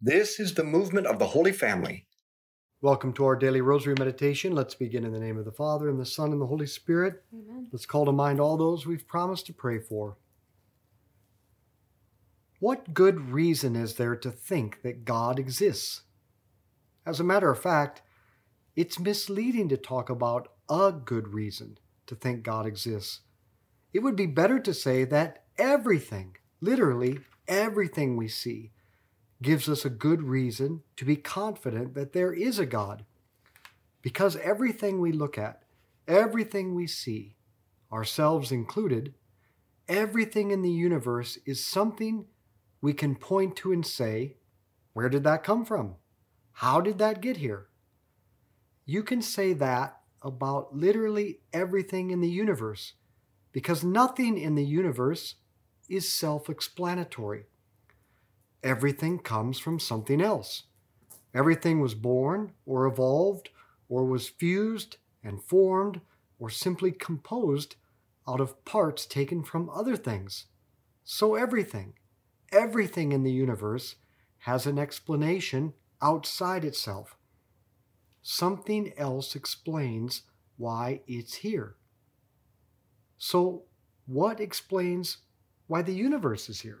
This is the movement of the Holy Family. Welcome to our daily rosary meditation. Let's begin in the name of the Father, and the Son, and the Holy Spirit. Amen. Let's call to mind all those we've promised to pray for. What good reason is there to think that God exists? As a matter of fact, it's misleading to talk about a good reason to think God exists. It would be better to say that everything, literally everything we see, gives us a good reason to be confident that there is a God. Because everything we look at, everything we see, ourselves included, everything in the universe is something we can point to and say, where did that come from? How did that get here? You can say that about literally everything in the universe, because nothing in the universe is self-explanatory. Everything comes from something else. Everything was born or evolved or was fused and formed or simply composed out of parts taken from other things. So everything in the universe has an explanation outside itself. Something else explains why it's here. So what explains why the universe is here?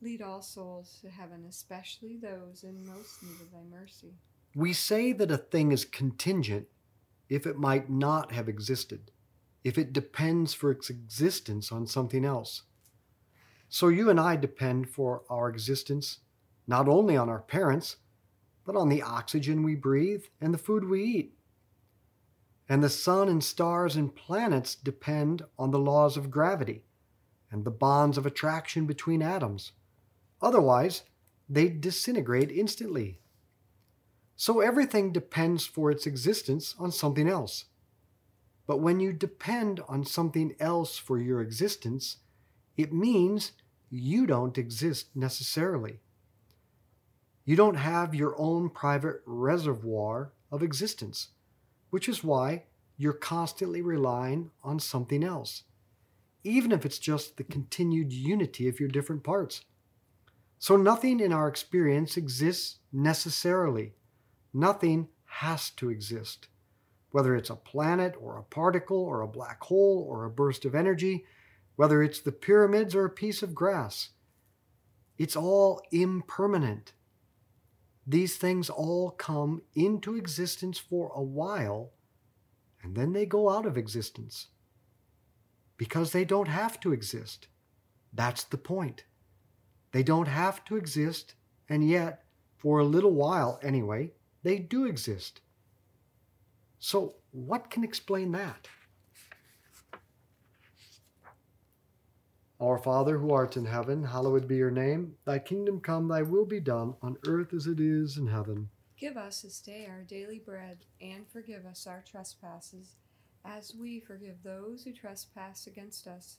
Lead all souls to heaven, especially those in most need of thy mercy. We say that a thing is contingent if it might not have existed, if it depends for its existence on something else. So you and I depend for our existence not only on our parents, but on the oxygen we breathe and the food we eat. And the sun and stars and planets depend on the laws of gravity and the bonds of attraction between atoms. Otherwise, they disintegrate instantly. So everything depends for its existence on something else. But when you depend on something else for your existence, it means you don't exist necessarily. You don't have your own private reservoir of existence, which is why you're constantly relying on something else, even if it's just the continued unity of your different parts. So nothing in our experience exists necessarily. Nothing has to exist. Whether it's a planet or a particle or a black hole or a burst of energy, whether it's the pyramids or a piece of grass, it's all impermanent. These things all come into existence for a while, and then they go out of existence because they don't have to exist. That's the point. They don't have to exist, and yet, for a little while anyway, they do exist. So what can explain that? Our Father, who art in heaven, hallowed be your name. Thy kingdom come, thy will be done, on earth as it is in heaven. Give us this day our daily bread, and forgive us our trespasses, as we forgive those who trespass against us.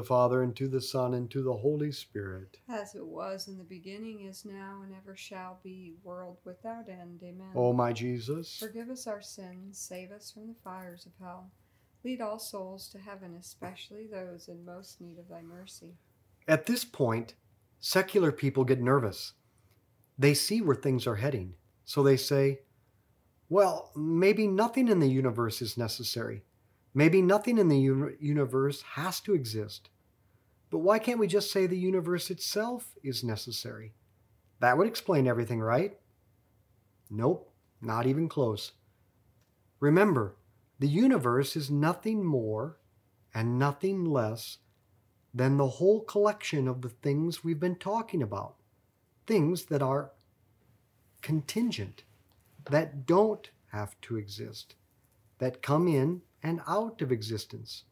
Father, and to the Son, and to the Holy Spirit. As it was in the beginning, is now, and ever shall be, world without end. Amen. O my Jesus, forgive us our sins, save us from the fires of hell. Lead all souls to heaven, especially those in most need of thy mercy. At this point, secular people get nervous. They see where things are heading. So they say, well, maybe nothing in the universe is necessary. Maybe nothing in the universe has to exist. But why can't we just say the universe itself is necessary? That would explain everything, right? Nope, not even close. Remember, the universe is nothing more and nothing less than the whole collection of the things we've been talking about. Things that are contingent, that don't have to exist, that come in and out of existence.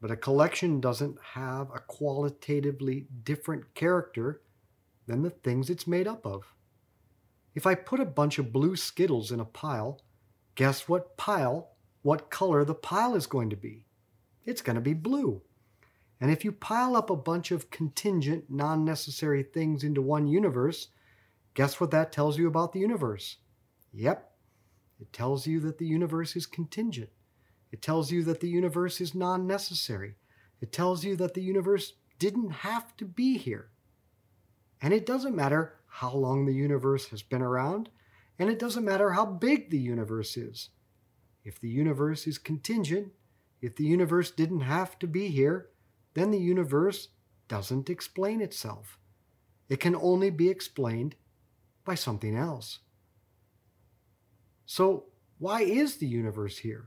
But a collection doesn't have a qualitatively different character than the things it's made up of. If I put a bunch of blue Skittles in a pile, guess what color the pile is going to be? It's going to be blue. And if you pile up a bunch of contingent, non-necessary things into one universe, guess what that tells you about the universe? Yep, it tells you that the universe is contingent. It tells you that the universe is non-necessary. It tells you that the universe didn't have to be here. And it doesn't matter how long the universe has been around. And it doesn't matter how big the universe is. If the universe is contingent, if the universe didn't have to be here, then the universe doesn't explain itself. It can only be explained by something else. So, why is the universe here?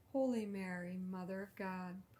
Holy Mary, Mother of God,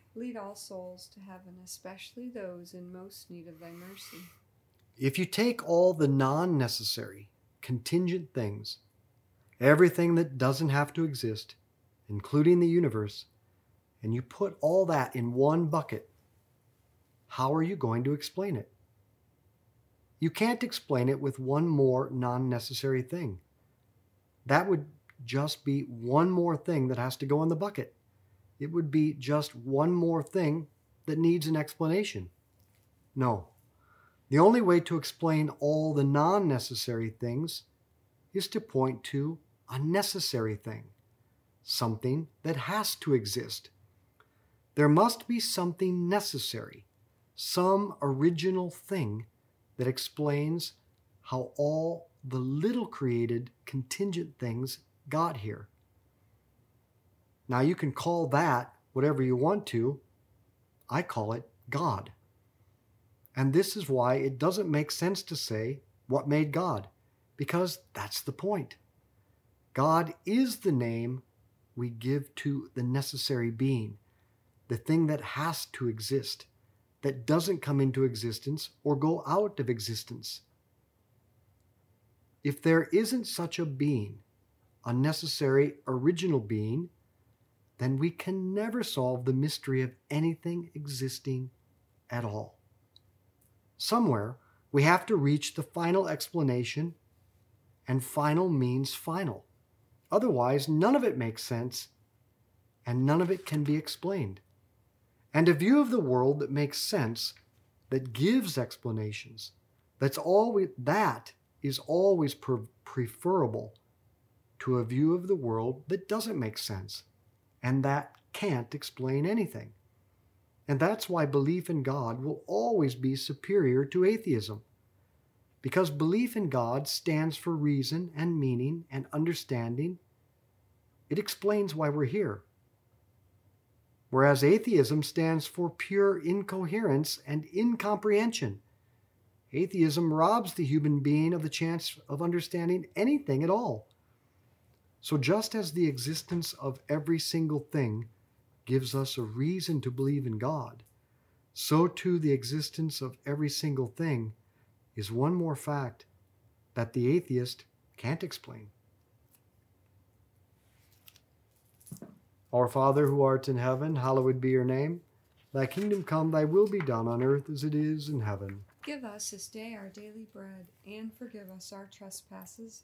Lead all souls to heaven, especially those in most need of thy mercy. If you take all the non-necessary, contingent things, everything that doesn't have to exist, including the universe, and you put all that in one bucket, how are you going to explain it? You can't explain it with one more non-necessary thing. That would just be one more thing that has to go in the bucket. It would be just one more thing that needs an explanation. No. The only way to explain all the non-necessary things is to point to a necessary thing, something that has to exist. There must be something necessary, some original thing that explains how all the little created contingent things got here. Now, you can call that whatever you want to. I call it God. And this is why it doesn't make sense to say, what made God? Because that's the point. God is the name we give to the necessary being, the thing that has to exist, that doesn't come into existence or go out of existence. If there isn't such a being, a necessary original being, then we can never solve the mystery of anything existing at all. Somewhere, we have to reach the final explanation, and final means final. Otherwise, none of it makes sense, and none of it can be explained. And a view of the world that makes sense, that gives explanations, that is always preferable to a view of the world that doesn't make sense and that can't explain anything. And that's why belief in God will always be superior to atheism, because belief in God stands for reason and meaning and understanding. It explains why we're here. Whereas atheism stands for pure incoherence and incomprehension. Atheism robs the human being of the chance of understanding anything at all. So just as the existence of every single thing gives us a reason to believe in God, so too the existence of every single thing is one more fact that the atheist can't explain. Our Father, who art in heaven, hallowed be your name. Thy kingdom come, thy will be done on earth as it is in heaven. Give us this day our daily bread, and forgive us our trespasses,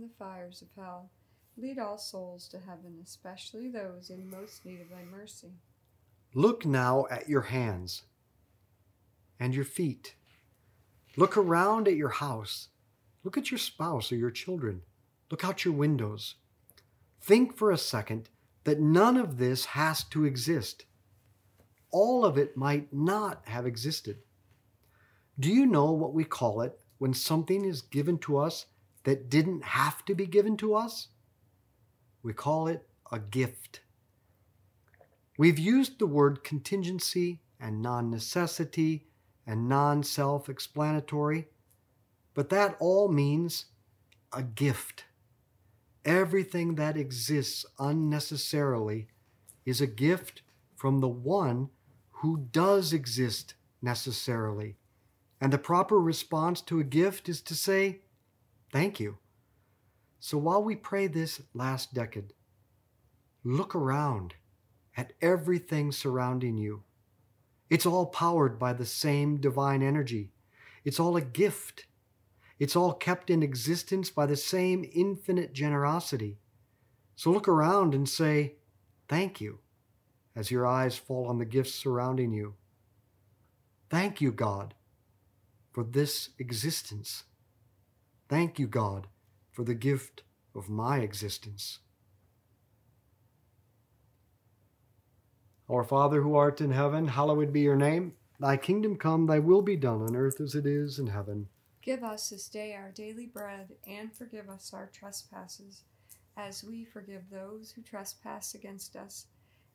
the fires of hell. Lead all souls to heaven, especially those in most need of thy mercy. Look now at your hands and your feet. Look around at your house. Look at your spouse or your children. Look out your windows. Think for a second that none of this has to exist. All of it might not have existed. Do you know what we call it when something is given to us that didn't have to be given to us? We call it a gift. We've used the word contingency and non-necessity and non-self-explanatory, but that all means a gift. Everything that exists unnecessarily is a gift from the one who does exist necessarily. And the proper response to a gift is to say, thank you. So while we pray this last decade, look around at everything surrounding you. It's all powered by the same divine energy. It's all a gift. It's all kept in existence by the same infinite generosity. So look around and say, thank you, as your eyes fall on the gifts surrounding you. Thank you, God, for this existence. Thank you, God, for the gift of my existence. Our Father who art in heaven, hallowed be your name. Thy kingdom come, thy will be done on earth as it is in heaven. Give us this day our daily bread, and forgive us our trespasses, as we forgive those who trespass against us.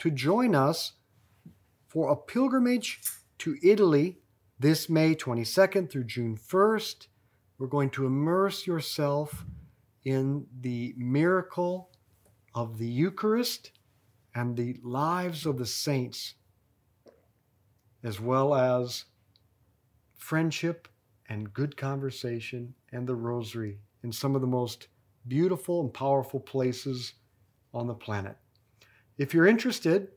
to join us for a pilgrimage to Italy this May 22nd through June 1st. We're going to immerse yourself in the miracle of the Eucharist and the lives of the saints, as well as friendship and good conversation and the rosary in some of the most beautiful and powerful places on the planet. If you're interested,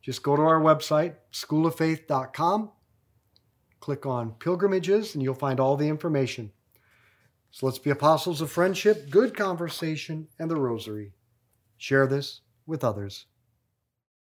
just go to our website, schooloffaith.com, click on pilgrimages, and you'll find all the information. So let's be apostles of friendship, good conversation, and the rosary. Share this with others.